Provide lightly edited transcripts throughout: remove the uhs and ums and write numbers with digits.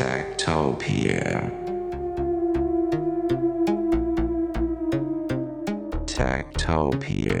Tactopia. Techtopia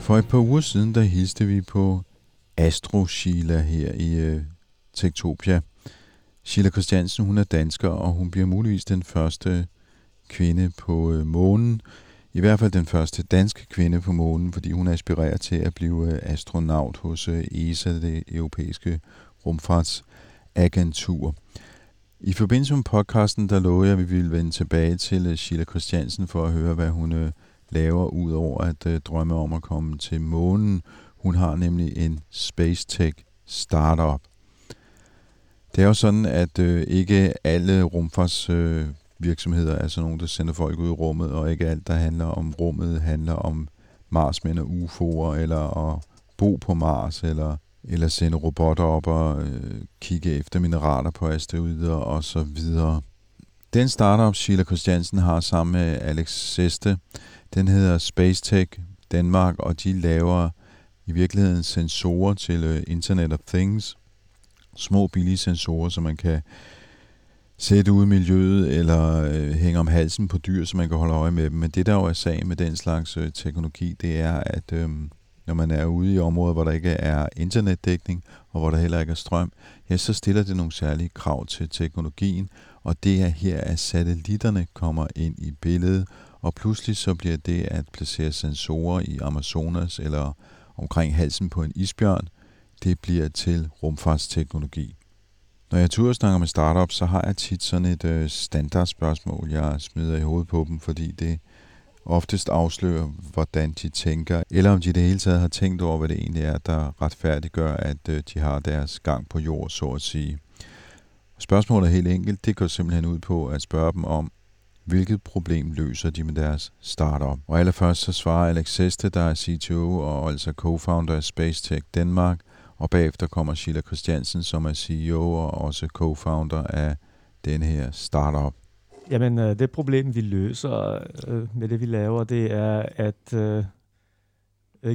For et par uger siden, der hilste vi på Astro Sheila her i Techtopia. Sheila Christiansen, hun er dansker, og hun bliver muligvis den første kvinde på månen. I hvert fald den første danske kvinde på månen, fordi hun aspirerer til at blive astronaut hos ESA, det europæiske rumfartsagentur. I forbindelse med podcasten, der lovede jeg, at vi ville vende tilbage til Sheila Christiansen for at høre, hvad hun laver ud over at drømme om at komme til månen. Hun har nemlig en space tech startup. Det er jo sådan, at ikke alle rumfartsvirksomheder er sådan nogle, der sender folk ud i rummet, og ikke alt, der handler om rummet, handler om marsmænd og UFO'er, eller at bo på Mars, eller sende robotter op og kigge efter mineraler på asteroider og så videre. Den startup, Sheila Christiansen har sammen med Alex Seste, den hedder Space Tech Danmark, og de laver i virkeligheden sensorer til Internet of Things. Små, billige sensorer, som man kan sætte ud i miljøet, eller hænge om halsen på dyr, så man kan holde øje med dem. Men det, der jo er sagen med den slags teknologi, det er, at når man er ude i områder, hvor der ikke er internetdækning, og hvor der heller ikke er strøm, ja, så stiller det nogle særlige krav til teknologien, og det er her, at satellitterne kommer ind i billedet, og pludselig så bliver det at placere sensorer i Amazonas eller omkring halsen på en isbjørn, det bliver til rumfartsteknologi. Når jeg turer og snakker med startups, så har jeg tit sådan et standardspørgsmål, jeg smider i hovedet på dem, fordi det oftest afslører, hvordan de tænker, eller om de i det hele taget har tænkt over, hvad det egentlig er, der retfærdiggør, at de har deres gang på jord, så at sige. Spørgsmålet er helt enkelt, det går simpelthen ud på at spørge dem om, hvilket problem løser de med deres startup. Og allerførst så svarer Alex Seste, der er CTO og altså co-founder af Space Tech Danmark, og bagefter kommer Sheila Christiansen, som er CEO og også co-founder af den her startup. Jamen, det problem, vi løser med det, vi laver, det er at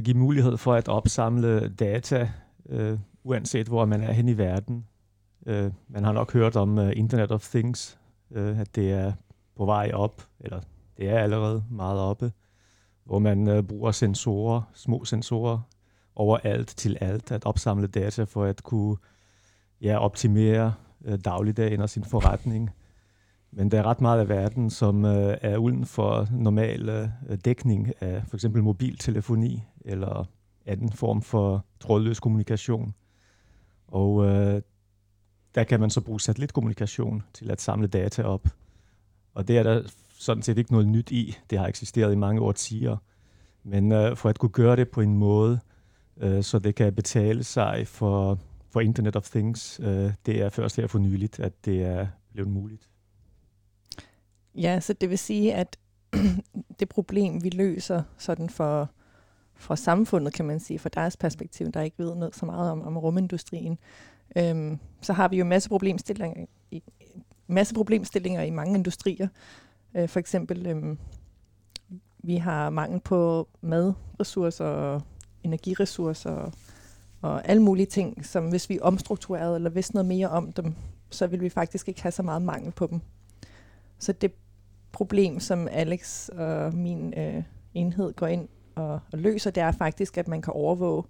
give mulighed for at opsamle data, uanset hvor man er hen i verden. Man har nok hørt om Internet of Things, at det er på vej op, eller det er allerede meget oppe, hvor man bruger sensorer, små sensorer, overalt til alt, at opsamle data for at kunne optimere dagligdagen og sin forretning. Men der er ret meget af verden, som er uden for normal dækning af for eksempel mobiltelefoni eller anden form for trådløs kommunikation. Og der kan man så bruge satellitkommunikation til at samle data op. Og det er der sådan set ikke noget nyt i. Det har eksisteret i mange årtier. Men for at kunne gøre det på en måde, så det kan betale sig for Internet of Things, det er først her for nyligt, at det er blevet muligt. Ja, så det vil sige, at det problem, vi løser sådan for samfundet, kan man sige, fra deres perspektiv, der ikke ved noget så meget om rumindustrien, så har vi jo masse problemstillinger i mange industrier. For eksempel, vi har mangel på madressourcer, energiressourcer og alle mulige ting, som hvis vi omstrukturerede eller vidste noget mere om dem, så ville vi faktisk ikke have så meget mangel på dem. Så det problem, som Alex og min enhed går ind og løser, det er faktisk, at man kan overvåge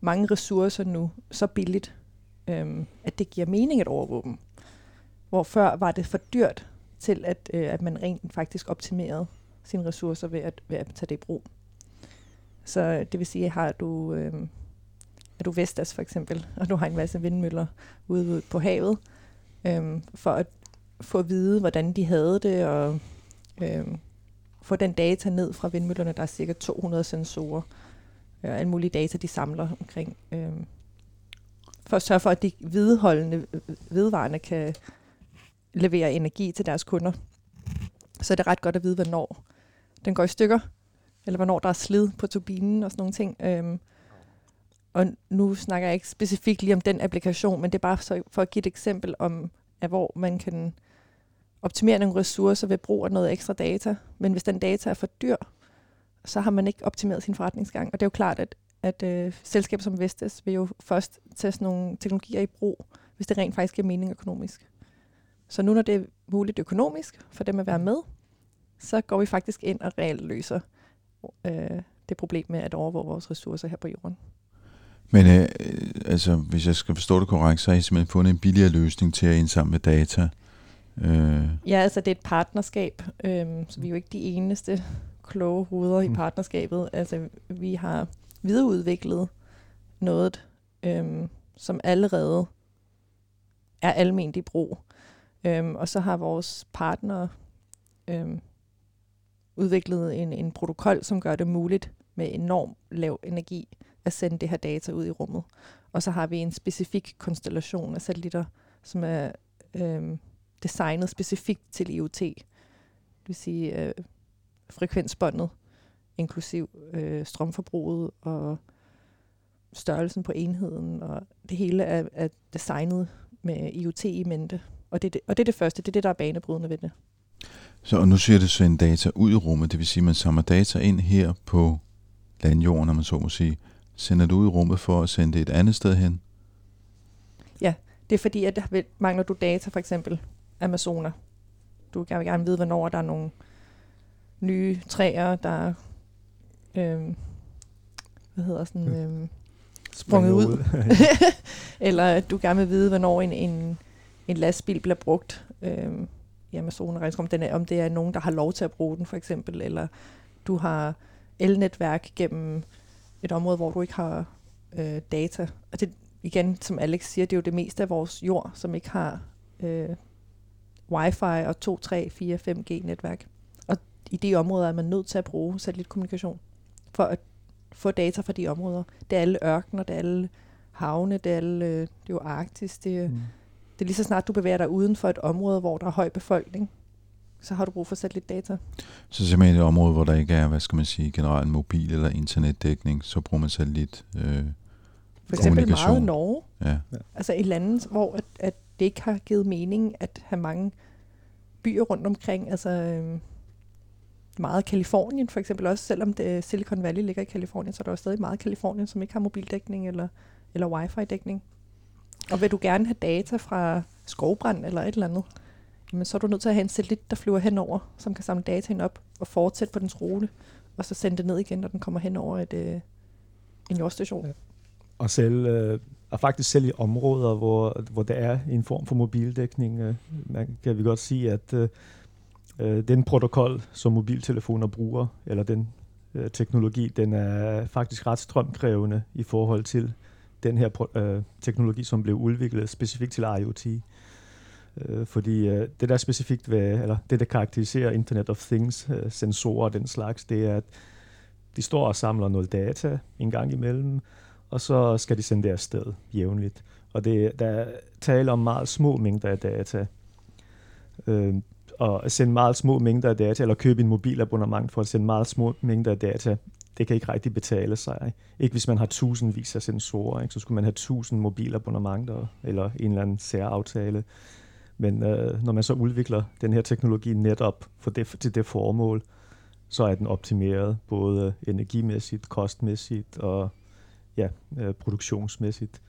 mange ressourcer nu så billigt, at det giver mening at overvåge dem. Hvor før var det for dyrt til at man rent faktisk optimerede sine ressourcer ved at tage det i brug. Så det vil sige, at er du Vestas for eksempel, og du har en masse vindmøller ude på havet, for at få at vide, hvordan de havde det, og få den data ned fra vindmøllerne, der er cirka 200 sensorer, og alle mulige data, de samler omkring, for at sørge for, at de vedvarende kan levere energi til deres kunder. Så er det ret godt at vide, hvornår den går i stykker, eller hvornår der er slid på turbinen og sådan nogle ting. Og nu snakker jeg ikke specifikt lige om den applikation, men det er bare for at give et eksempel om, at hvor man kan optimere nogle ressourcer ved brug af noget ekstra data. Men hvis den data er for dyr, så har man ikke optimeret sin forretningsgang. Og det er jo klart, at selskaber som Vestas vil jo først tage sådan nogle teknologier i brug, hvis det rent faktisk giver mening økonomisk. Så nu når det er muligt økonomisk for dem at være med, så går vi faktisk ind og reelt løser det problem med at overvåge vores ressourcer her på jorden. Men hvis jeg skal forstå det korrekt, så har I simpelthen fundet en billigere løsning til at indsamle data. Ja, altså det er et partnerskab, så vi er jo ikke de eneste kloge hoveder i partnerskabet. Altså vi har videreudviklet noget, som allerede er alment i brug. Og så har vores partnere udviklet en protokol, som gør det muligt med enormt lav energi at sende det her data ud i rummet. Og så har vi en specifik konstellation af satellitter, som er designet specifikt til IoT. Det vil sige frekvensbåndet, inklusiv strømforbruget og størrelsen på enheden. Og det hele er designet med IoT i mente. Og det er det første, det er det, der er banebrydende ved det. Så og nu ser det så en data ud i rummet, det vil sige, at man samler data ind her på landjorden, om man så må sige. Sender du ud i rummet for at sende det et andet sted hen? Ja, det er fordi, at mangler du data, for eksempel Amazoner. Du vil gerne vide, hvornår der er nogle nye træer, der sprunget ud. Eller du gerne vil vide, hvornår en lastbil bliver brugt i Amazonas, om det er nogen, der har lov til at bruge den, for eksempel, eller du har elnetværk gennem et område, hvor du ikke har data. Og det, igen, som Alex siger, det er jo det meste af vores jord, som ikke har wifi og 2, 3, 4, 5G-netværk. Og i de områder er man nødt til at bruge satellitkommunikation for at få data fra de områder. Det er alle ørkener, det er alle havne, det er jo Arktis, det er lige så snart, du bevæger dig uden for et område, hvor der er høj befolkning, så har du brug for satellitdata. Så simpelthen et område, hvor der ikke er, hvad skal man sige, generelt mobil eller internetdækning, så bruger man satellit kommunikation. For eksempel meget Norge. Ja. Altså et land, hvor at det ikke har givet mening at have mange byer rundt omkring. Altså meget Kalifornien for eksempel også. Selvom Silicon Valley ligger i Kalifornien, så er der også stadig meget Kalifornien, som ikke har mobildækning eller wifi-dækning. Og vil du gerne have data fra skovbrand eller et eller andet, jamen så er du nødt til at have en satellit, der flyver henover, som kan samle dataen op og fortsætte på dens rute, og så sende det ned igen, når den kommer henover en jordstation. Ja. Og faktisk selv i områder, hvor der er en form for mobildækning, kan vi godt sige, at den protokol, som mobiltelefoner bruger, eller den teknologi, den er faktisk ret strømkrævende i forhold til den her teknologi, som blev udviklet specifikt til IoT. Fordi det der specifikt ved, eller det der karakteriserer Internet of Things, sensorer og den slags, det er, at de står og samler noget data en gang imellem, og så skal de sende det afsted jævnligt. Og der er tale om meget små mængder af data. Og at sende meget små mængder af data, eller købe en mobilabonnement for at sende meget små mængder af data, det kan ikke rigtig betale sig. Ikke hvis man har tusindvis af sensorer, ikke? Så skulle man have 1000 mobilabonnementer eller en eller anden særaftale. Men når man så udvikler den her teknologi netop til det formål, så er den optimeret både energimæssigt, kostmæssigt og produktionsmæssigt.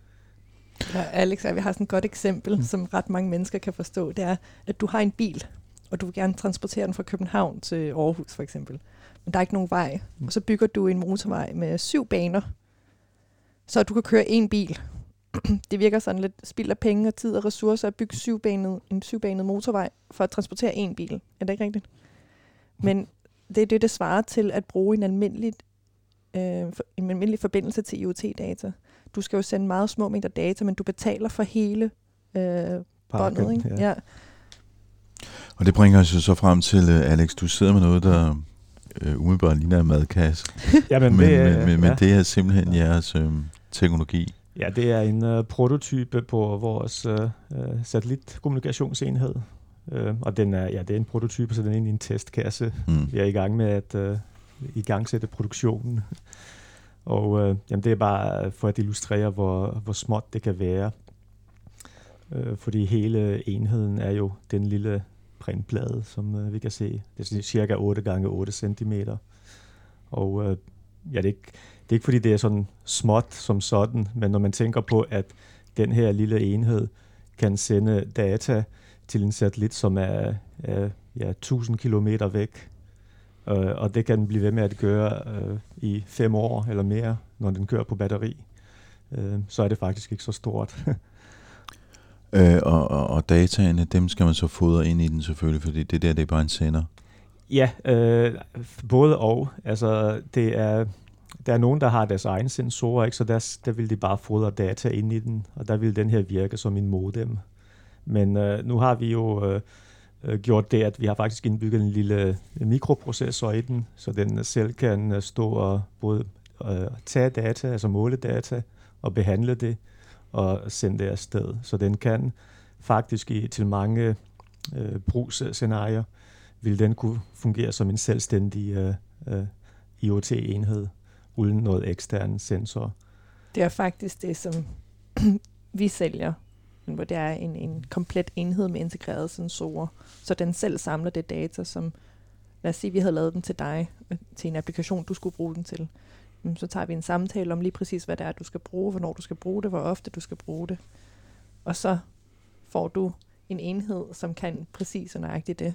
Ja, Alex, vi har sådan et godt eksempel, som ret mange mennesker kan forstå. Det er, at du har en bil, og du vil gerne transportere den fra København til Aarhus for eksempel. Men der er ikke nogen vej. Og så bygger du en motorvej med 7 baner, så du kan køre en bil det virker sådan lidt spild af penge og tid og ressourcer at bygge en syvbanet motorvej for at transportere en bil. Er det ikke rigtigt? Men det er det, der svarer til at bruge en almindelig forbindelse til IoT-data. Du skal jo sende meget små mængder data, men du betaler for hele båndet, ikke? Ja. Og det bringer os jo så frem til, Alex, du sidder med noget, der umiddelbart ligner en madkasse. Jamen, men det er simpelthen jeres teknologi. Ja, det er en prototype på vores satellitkommunikationsenhed. Og den er, det er en prototype, så den er egentlig en testkasse. Mm. Vi er i gang med at igangsætte produktionen. Og det er bare for at illustrere, hvor småt det kan være. Fordi hele enheden er jo den lille printplade, som vi kan se. Det er cirka 8x8 centimeter. Og det er ikke fordi, det er sådan småt som sådan, men når man tænker på, at den her lille enhed kan sende data til en satellit, som er 1000 kilometer væk, og det kan blive ved med at gøre i 5 år eller mere, når den kører på batteri, så er det faktisk ikke så stort. Og dataene, dem skal man så fodre ind i den selvfølgelig, fordi det er bare en sender. Ja, både og. Altså, der er nogen, der har deres egne sensorer, ikke? Så der vil de bare fodre data ind i den, og der vil den her virke som en modem. Men nu har vi jo gjort det, at vi har faktisk indbygget en lille mikroprocessor i den, så den selv kan stå og både tage data, altså måle data, og behandle det, og sende det afsted. Så den kan faktisk til mange brugsscenarier, vil den kunne fungere som en selvstændig IoT-enhed, uden noget ekstern sensor. Det er faktisk det, som vi sælger, hvor det er en komplet enhed med integrerede sensorer, så den selv samler det data, som, lad os sige, vi havde lavet den til dig, til en applikation, du skulle bruge den til. Så tager vi en samtale om lige præcis, hvad det er, du skal bruge, hvornår du skal bruge det, hvor ofte du skal bruge det. Og så får du en enhed, som kan præcis og nøjagtigt det.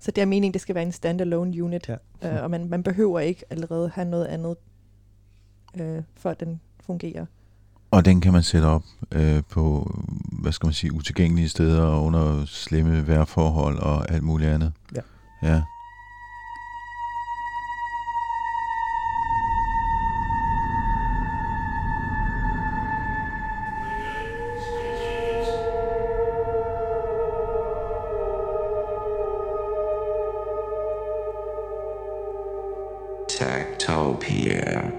Så det er meningen, det skal være en standalone unit, ja. Og man behøver ikke allerede have noget andet, for at den fungerer. Og den kan man sætte op på, hvad skal man sige, utilgængelige steder og under slemme vejrforhold og alt muligt andet. Ja. Ja. Techtopia.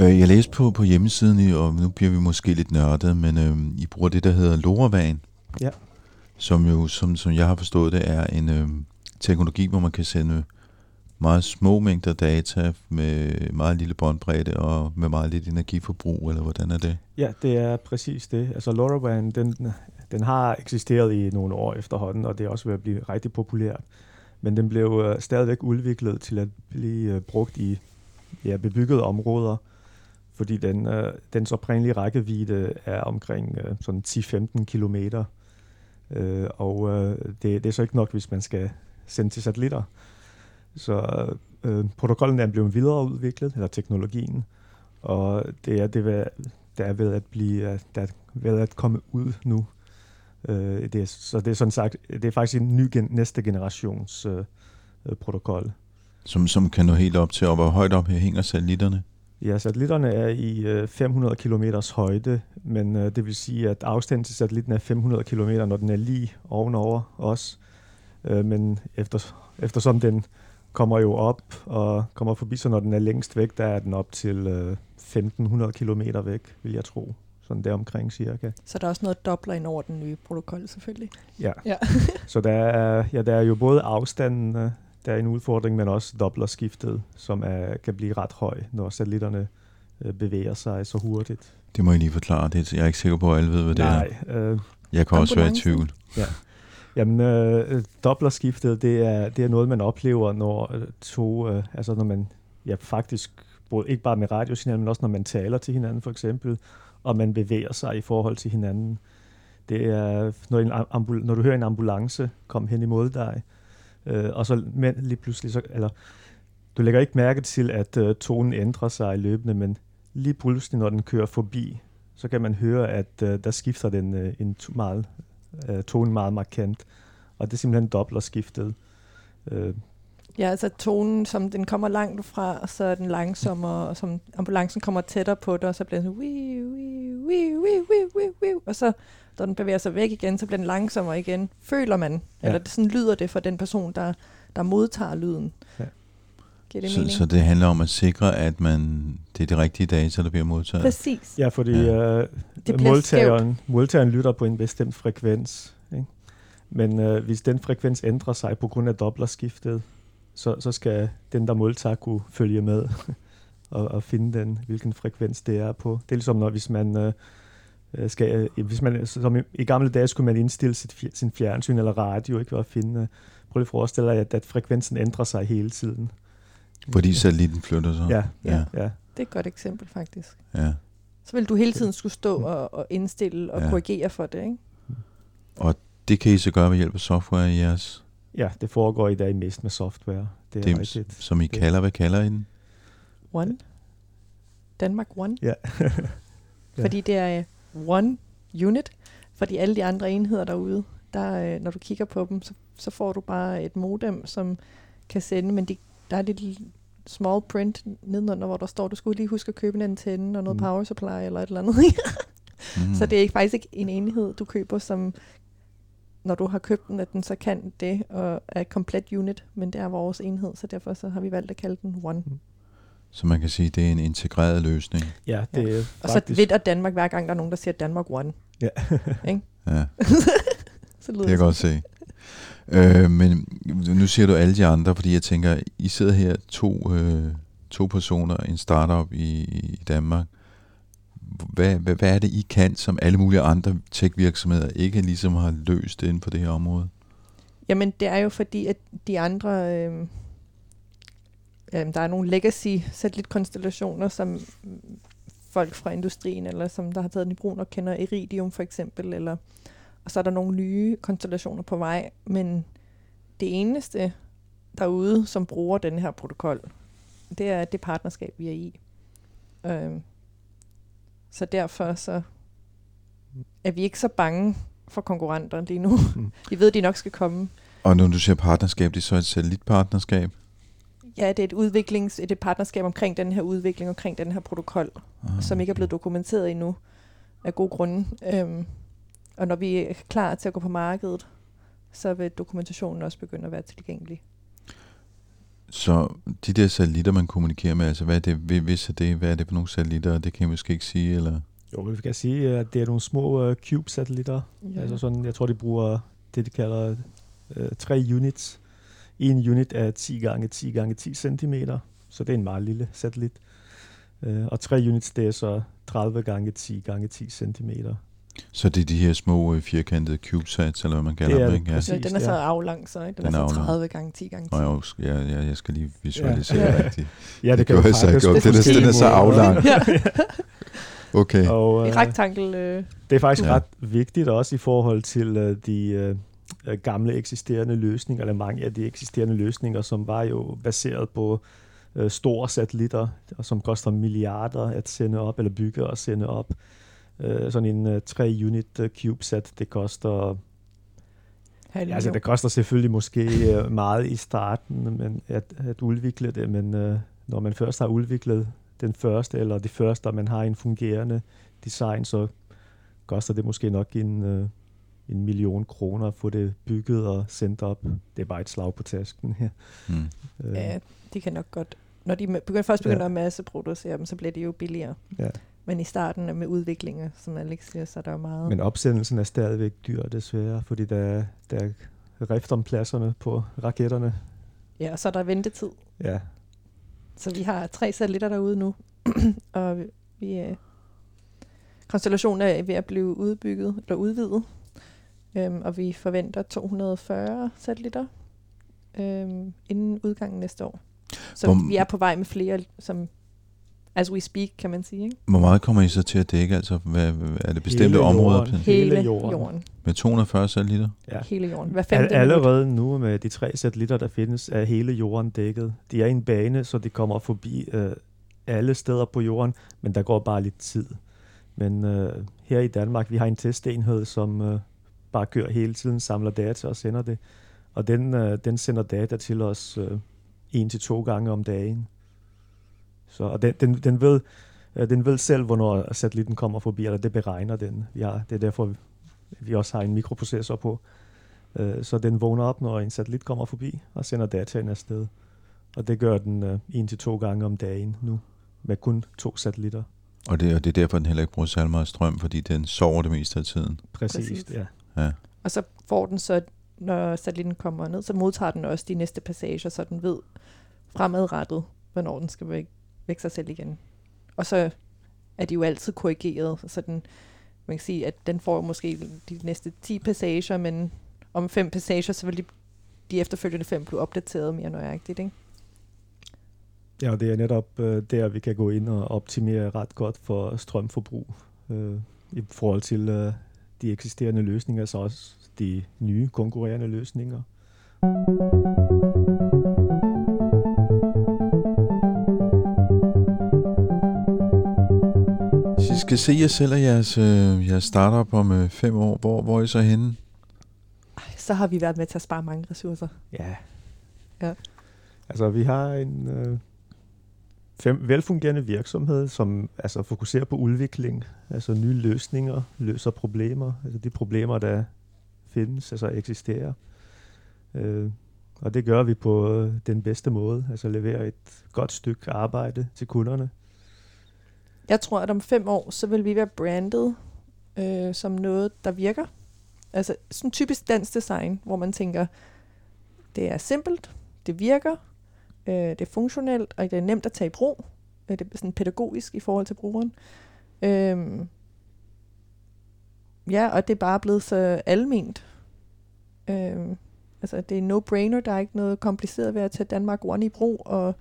Jeg læste på hjemmesiden, og nu bliver vi måske lidt nørdet, men I bruger det, der hedder LoRaWAN, ja. Som jo, som jeg har forstået det, er en teknologi, hvor man kan sende meget små mængder data med meget lille båndbredde og med meget lidt energiforbrug, eller hvordan er det? Ja, det er præcis det. Altså LoRaWAN, den har eksisteret i nogle år efterhånden, og det er også ved at blive rigtig populært, men den blev stadigvæk udviklet til at blive brugt i bebyggede områder, fordi dens oprindelige rækkevidde er omkring sådan 10-15 kilometer. Og det er så ikke nok, hvis man skal sende til satellitter. Så protokollen er blevet videreudviklet, eller teknologien, og det er ved at komme ud nu. Det er faktisk en ny næste generations protokol. Som kan nå helt op til, og hvor højt op her hænger satellitterne? Ja, satellitterne er i 500 km højde, men det vil sige, at afstanden til satellitten er 500 km, når den er lige ovenover os. Men eftersom den kommer jo op og kommer forbi, så når den er længst væk, der er den op til 1500 km væk, vil jeg tro. Sådan deromkring cirka. Så der er også noget dobler ind over den nye protokol, selvfølgelig? Ja. Så der er jo både afstanden, der er en udfordring, men også dopplerskiftet, som kan blive ret høj, når satellitterne bevæger sig så hurtigt. Det må I lige forklare. Jeg er ikke sikker på, at alle ved, hvad det er. Jeg kan også være i tvivl. Ja. Jamen, dopplerskiftet, det er noget, man oplever, når når man faktisk, både ikke bare med radiosignaler, men også når man taler til hinanden for eksempel, og man bevæger sig i forhold til hinanden. Det er, når du hører en ambulance komme hen imod dig, og så lige pludselig, du lægger ikke mærke til, at tonen ændrer sig i løbende, men lige pludselig, når den kører forbi, så kan man høre, at der skifter den tonen meget markant, og det er simpelthen dopplerskiftet. Ja, altså tonen, som den kommer langt fra, så er den langsommere, og som ambulancen kommer tættere på dig, og så bliver den sådan, og så når den bevæger sig væk igen, så bliver den langsommere igen, føler man. Ja. Eller sådan lyder det for den person, der modtager lyden. Ja. Det så det handler om at sikre, at det er de rigtige data, der bliver modtaget? Præcis. Ja, fordi modtageren lytter på en bestemt frekvens, ikke? Men hvis den frekvens ændrer sig på grund af dopplerskiftet, så skal den, der modtager, kunne følge med og finde hvilken frekvens det er på. Det er ligesom, hvis man i gamle dage skulle man indstille sin fjernsyn eller radio, ikke, ved at finde. Prøv lige at forestille dig, at frekvensen ændrer sig hele tiden. Fordi satellitten flytter sig. Ja. Det er et godt eksempel, faktisk. Ja. Så vil du hele tiden skulle stå og indstille og korrigere for det, ikke? Og det kan I så gøre ved hjælp af software i jeres... Ja, det foregår i dag mest med software. Hvad kalder I den? One. Danmark One. Ja. Fordi det er one unit. Fordi alle de andre enheder derude, når du kigger på dem, så får du bare et modem, som kan sende, men der er lidt small print nedenunder, hvor der står, du skulle lige huske at købe en antenne og noget power supply eller et eller andet. Så det er faktisk ikke en enhed, du køber, som når du har købt den, at den så kan det og er et komplet unit, men det er vores enhed, så derfor så har vi valgt at kalde den One. Så man kan sige, at det er en integreret løsning. Ja, det er faktisk... Og så vinder Danmark, hver gang der er nogen, der siger Danmark One. Ja. Ikke? Ja. Så det kan jeg godt se. Men nu siger du alle de andre, fordi jeg tænker, I sidder her to personer, en startup i Danmark. Hvad er det, I kan, som alle mulige andre tech-virksomheder ikke ligesom har løst inden for det her område? Jamen, det er jo fordi, at de andre... der er nogle legacy-satellitkonstellationer, som folk fra industrien, eller som der har taget den i brug, og kender Iridium for eksempel, eller... Og så er der nogle nye konstellationer på vej, men det eneste derude, som bruger den her protokol, det er det partnerskab, vi er i. Så derfor så er vi ikke så bange for konkurrenter lige nu. Vi ved, de nok skal komme. Og når du siger partnerskab, det er så et satellitpartnerskab? Ja, det er et partnerskab omkring den her udvikling, omkring den her protokol, som ikke er blevet dokumenteret endnu af gode grunde. Og når vi er klar til at gå på markedet, så vil dokumentationen også begynde at være tilgængelig. Så de der satellitter, man kommunikerer med, altså hvad er det for nogle satellitter? Det kan jeg måske ikke sige, eller? Jo, vi kan sige, at det er nogle små cube-satellitter. Ja. Altså sådan, jeg tror, de bruger det, de kalder 3 units. En unit er 10 gange 10 gange 10 centimeter, så det er en meget lille satellit. Og 3 units, det er så 30 gange 10 gange 10 centimeter. Så det er de her små firkantede CubeSats, eller hvad man kalder dem, ikke? Ja. Præcis, den er så aflang, så ikke? Den er så 30 gange 10 gange 10. Jeg skal lige visualisere rigtigt. Ja, det kan jeg så ikke. Den er så aflang. Okay. Og, rektangle. Det er faktisk ret vigtigt også i forhold til de gamle eksisterende løsninger, eller mange af de eksisterende løsninger, som var jo baseret på store satellitter, som koster milliarder at sende op, eller bygge og sende op. Sådan en 3-unit CubeSat, det koster... Altså, det koster selvfølgelig måske meget i starten, men at udvikle det, men når man først har udviklet den første, eller det første, man har en fungerende design, så koster det måske nok en 1 million kroner at få det bygget og sendt op. Det er bare et slag på tasken her. Ja, det kan nok godt... Når de først begynder at masseproducere dem, så bliver det jo billigere. Ja. Men i starten med udviklinger, som Alex siger, så er der jo meget... Men opsendelsen er stadigvæk dyr, desværre, fordi der er rift om pladserne på raketterne. Ja, og så er der ventetid. Ja. Så vi har 3 satellitter derude nu, og konstellationen er ved at blive udvidet, og vi forventer 240 satellitter inden udgangen næste år. Så vi er på vej med flere, som as we speak, kan man sige. Ikke? Hvor meget kommer I så til at dække? Altså, hvad, er det bestemte hele områder? Jorden. Hele jorden. Med 240 satellitter? Ja. Hele jorden. Hver femte allerede minut. Nu med de 3 satellitter, der findes, er hele jorden dækket. De er i en bane, så de kommer forbi alle steder på jorden, men der går bare lidt tid. Men her i Danmark, vi har en testenhed, som bare kører hele tiden, samler data og sender det. Og den sender data til os 1 til 2 gange om dagen. Så, og den ved selv, hvornår satellitten kommer forbi, eller det beregner den. Ja, det er derfor, vi også har en mikroprocessor på. Så den vågner op, når en satellit kommer forbi, og sender dataen afsted. Og det gør den 1 til 2 gange om dagen nu, med kun 2 satellitter. Og det er derfor, den heller ikke bruger særlig meget strøm, fordi den sover det meste af tiden. Præcis, ja. Og så får den så, når satellitten kommer ned, så modtager den også de næste passager, så den ved fremadrettet, hvornår den skal vække sig selv igen. Og så er de jo altid korrigeret, så den, man kan sige, at den får måske de næste 10 passager, men om 5 passager, så vil de efterfølgende 5 blive opdateret mere nøjagtigt, ikke? Ja, det er netop der, vi kan gå ind og optimere ret godt for strømforbrug i forhold til de eksisterende løsninger, så også de nye konkurrerende løsninger. Hvis I skal se jer selv og jeres startup om 5 år, hvor er I så henne? Så har vi været med til at spare mange ressourcer. Ja. Altså, vi har en 5 velfungerende virksomhed, som altså fokuserer på udvikling, altså nye løsninger, løser problemer, altså de problemer, der findes, altså eksisterer. Og det gør vi på den bedste måde, altså leverer et godt stykke arbejde til kunderne. Jeg tror, at om 5 år, så vil vi være brandet som noget, der virker. Altså sådan typisk dansk design, hvor man tænker, det er simpelt, det virker, det er funktionelt, og det er nemt at tage i brug. Det er sådan pædagogisk i forhold til brugeren. Ja, og det er bare blevet så alment. Altså, det er no-brainer, der er ikke noget kompliceret ved at tage Danmark One i brug, og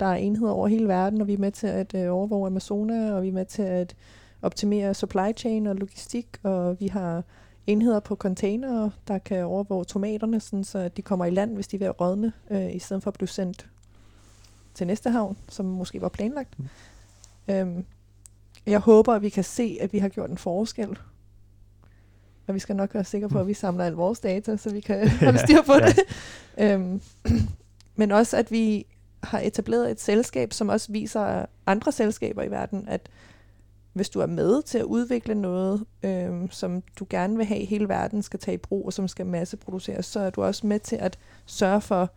der er enheder over hele verden, og vi er med til at overvåge Amazonas, og vi er med til at optimere supply chain og logistik, og vi har enheder på containere, der kan overvåge tomaterne, sådan, så de kommer i land, hvis de er ved at rådne, i stedet for at blive sendt til næste havn, som måske var planlagt. Jeg håber, at vi kan se, at vi har gjort en forskel. Og vi skal nok være sikre på, at vi samler alle vores data, så vi kan holde styr på det. Men også, at vi har etableret et selskab, som også viser andre selskaber i verden, at hvis du er med til at udvikle noget, som du gerne vil have, hele verden skal tage i brug, og som skal masseproduceres, så er du også med til at sørge for,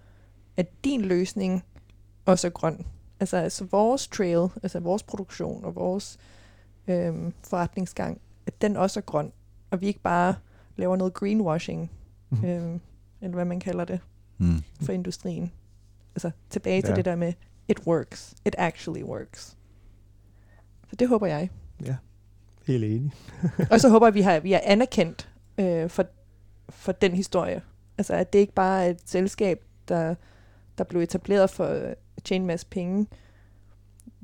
at din løsning også er grøn. Altså vores trail, altså vores produktion og vores forretningsgang, at den også er grøn, og vi ikke bare laver noget greenwashing, eller hvad man kalder det, for industrien. Altså tilbage til det der med, it works, it actually works. Så det håber jeg. Ja, helt enig. Og så håber jeg, at vi er anerkendt for den historie. Altså, at det ikke bare er et selskab, der blev etableret for at tjene en masse penge.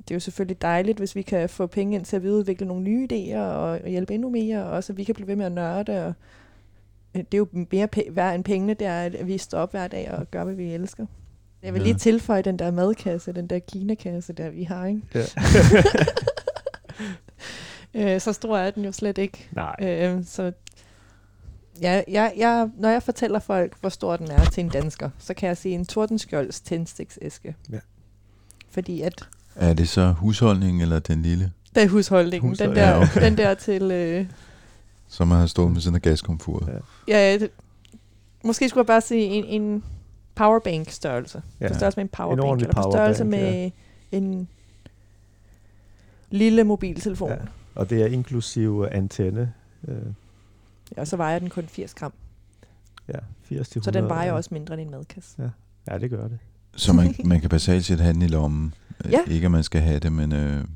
Det er jo selvfølgelig dejligt, hvis vi kan få penge ind til at videreudvikle nogle nye idéer og hjælpe endnu mere, og så vi kan blive ved med at nørde. Og det er jo mere værd end pengene, det er, at vi står op hver dag og gør, hvad vi elsker. Jeg vil lige tilføje den der madkasse, den der kinakasse, der vi har, ikke? Ja. Så stor er den jo slet ikke. Nej. Så jeg, når jeg fortæller folk, hvor stor den er til en dansker, så kan jeg sige en Tordenskjolds tændstiksæske. Ja. Fordi at... Er det så husholdningen eller den lille? Det er husholdningen. Den der til... Som har stået med sådan en gaskomfur. Ja, måske skulle jeg bare sige en powerbank størrelse. Ja. På størrelse med en powerbank. Eller på størrelse med en... lille mobiltelefon. Ja, og det er inklusive antenne. Ja, og så vejer den kun 80 gram. Ja, 80-100. Så den vejer også mindre end en madkasse. Ja, det gør det. Så man kan basalt set have den i lommen. Ja. Ikke at man skal have det, men...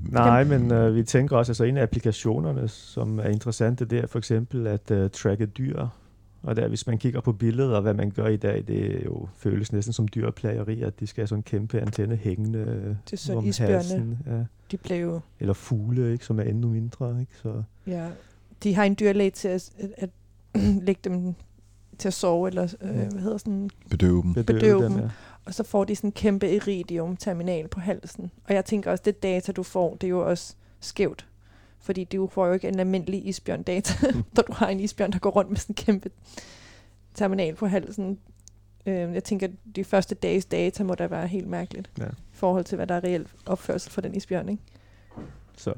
Nej, men vi tænker også, altså en af applikationerne, som er interessante, det er for eksempel at tracke dyr. Og der, hvis man kigger på billedet og hvad man gør i dag, det jo føles næsten som dyreplageri, at de skal have sådan en kæmpe antenne hængende om halsen. Ja. De blev... Eller fugle, ikke, som er endnu mindre. Ikke? Så... Ja, de har en dyrlæge til at lægge dem til at sove, eller hvad hedder sådan... Bedøve dem. Ja. Og så får de sådan en kæmpe iridium-terminal på halsen. Og jeg tænker også, det data, du får, det er jo også skævt. Fordi du får jo ikke en almindelig isbjørn-data, når du har en isbjørn, der går rundt med sådan en kæmpe terminal på halsen. Jeg tænker, at de første dages data må da være helt mærkeligt i forhold til, hvad der er reelt opførsel for den isbjørn, ikke? Så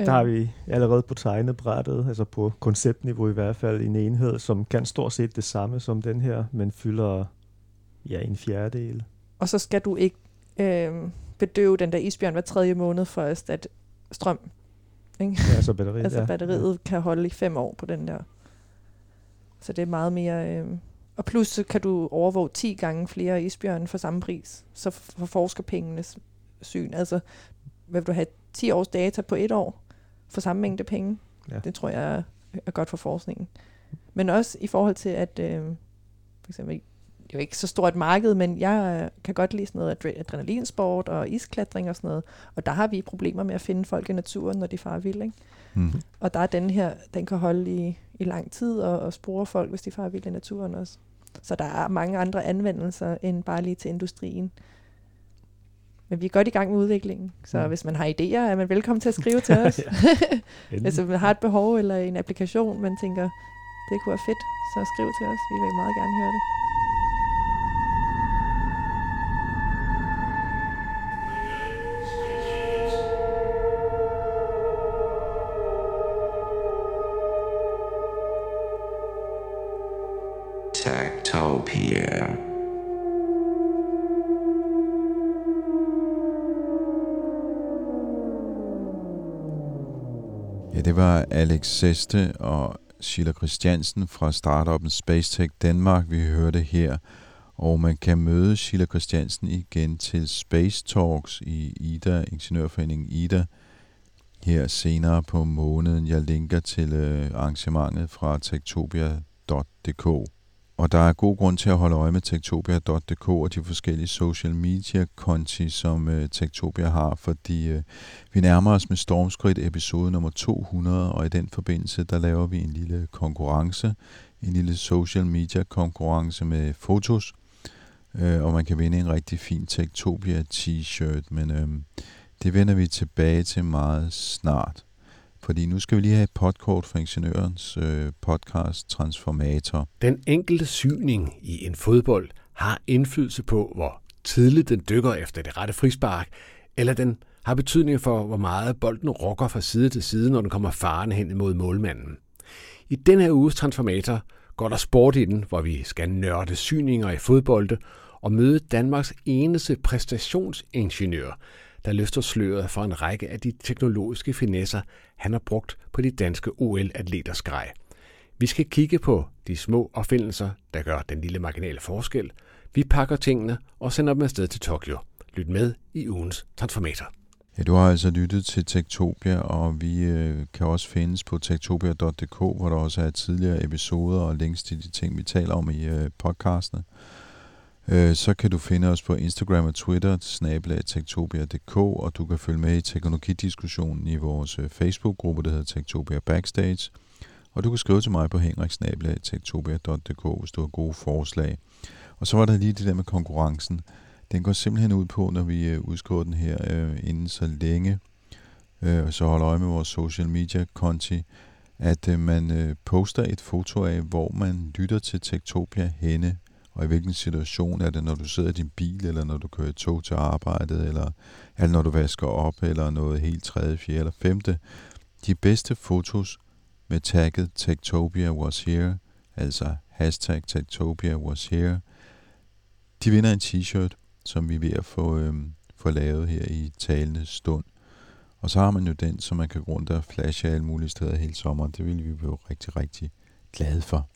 der har vi allerede på tegnebrættet, altså på konceptniveau i hvert fald, en enhed, som kan stort set det samme som den her, men fylder en fjerdedel. Og så skal du ikke bedøve den der isbjørn hver 3. måned for at strøm... Ja, altså batteriet, kan holde i 5 år på den der. Så det er meget mere... Og plus så kan du overvåge 10 gange flere isbjørne for samme pris. Så for forskerpengenes syn. Altså, vil du have 10 års data på 1 år for samme mængde penge? Ja. Det tror jeg er godt for forskningen. Men også i forhold til, at... for eksempel, det er jo ikke så stort marked, men jeg kan godt lide sådan noget adrenalinsport og isklatring og sådan noget. Og der har vi problemer med at finde folk i naturen, når de farer vild, ikke? Mm-hmm. Og der er den her, den kan holde i lang tid og spore folk, hvis de farer vild i naturen også. Så der er mange andre anvendelser end bare lige til industrien. Men vi er godt i gang med udviklingen, så hvis man har idéer, er man velkommen til at skrive til os. Altså man har et behov eller en applikation, man tænker, det kunne være fedt, så skriv til os. Vi vil meget gerne høre det. Tactopia. Ja, det var Alex Seste og Sheila Christiansen fra startupen Spacetech Danmark, vi hørte her. Og man kan møde Sheila Christiansen igen til Space Talks i IDA, Ingeniørforeningen IDA, her senere på måneden. Jeg linker til arrangementet fra techtopia.dk. Og der er god grund til at holde øje med techtopia.dk og de forskellige social media konti, som Techtopia har, fordi vi nærmer os med stormskridt episode nummer 200, og i den forbindelse, der laver vi en lille konkurrence, en lille social media konkurrence med fotos, og man kan vinde en rigtig fin Techtopia t-shirt, men det vender vi tilbage til meget snart, fordi nu skal vi lige have et podcast fra Ingeniørens podcast Transformator. Den enkelte syning i en fodbold har indflydelse på, hvor tidligt den dykker efter det rette frispark, eller den har betydning for, hvor meget bolden rokker fra side til side, når den kommer farende hen imod målmanden. I den her uges Transformator går der sport i den, hvor vi skal nørde syninger i fodbolde og møde Danmarks eneste præstationsingeniør, der løfter sløret for en række af de teknologiske finesser, han har brugt på de danske OL-atleters grej. Vi skal kigge på de små opfindelser, der gør den lille marginale forskel. Vi pakker tingene og sender dem afsted til Tokyo. Lyt med i ugens Transformator. Ja, du har altså lyttet til Techtopia, og vi kan også findes på techtopia.dk, hvor der også er tidligere episoder og links til de ting, vi taler om i podcastene. Så kan du finde os på Instagram og Twitter, @techtopia.dk, og du kan følge med i teknologidiskussionen i vores Facebook-gruppe, der hedder Techtopia Backstage. Og du kan skrive til mig på henrik@techtopia.dk, hvis du har gode forslag. Og så var der lige det der med konkurrencen. Den går simpelthen ud på, når vi udskriver den her inden så længe. Og så holder øje med vores social media-konti, at man poster et foto af, hvor man lytter til Techtopia henne. Og i hvilken situation er det, når du sidder i din bil, eller når du kører tog til arbejdet, eller når du vasker op, eller noget helt 3., 4. eller 5. De bedste fotos med tagget Techtopia was here, altså hashtag Techtopia was here, de vinder en t-shirt, som vi er ved at få lavet her i talende stund. Og så har man jo den, som man kan gå rundt og flashe alle mulige steder hele sommeren. Det vil vi blive rigtig, rigtig glade for.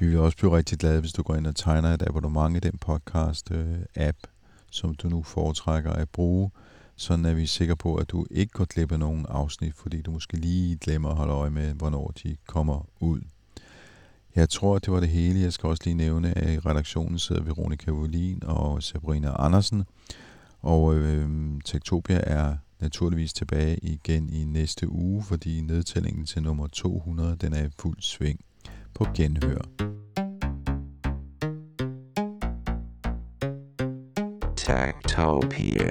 Vi vil også blive rigtig glade, hvis du går ind og tegner et abonnement i den podcast-app, som du nu foretrækker at bruge. Sådan er vi sikre på, at du ikke går glip af nogen afsnit, fordi du måske lige glemmer at holde øje med, hvornår de kommer ud. Jeg tror, det var det hele. Jeg skal også lige nævne, at i redaktionen sidder Veronica Wollin og Sabrina Andersen. Og Techtopia er naturligvis tilbage igen i næste uge, fordi nedtællingen til nummer 200 den er i fuld sving. På genhør. Techtopia.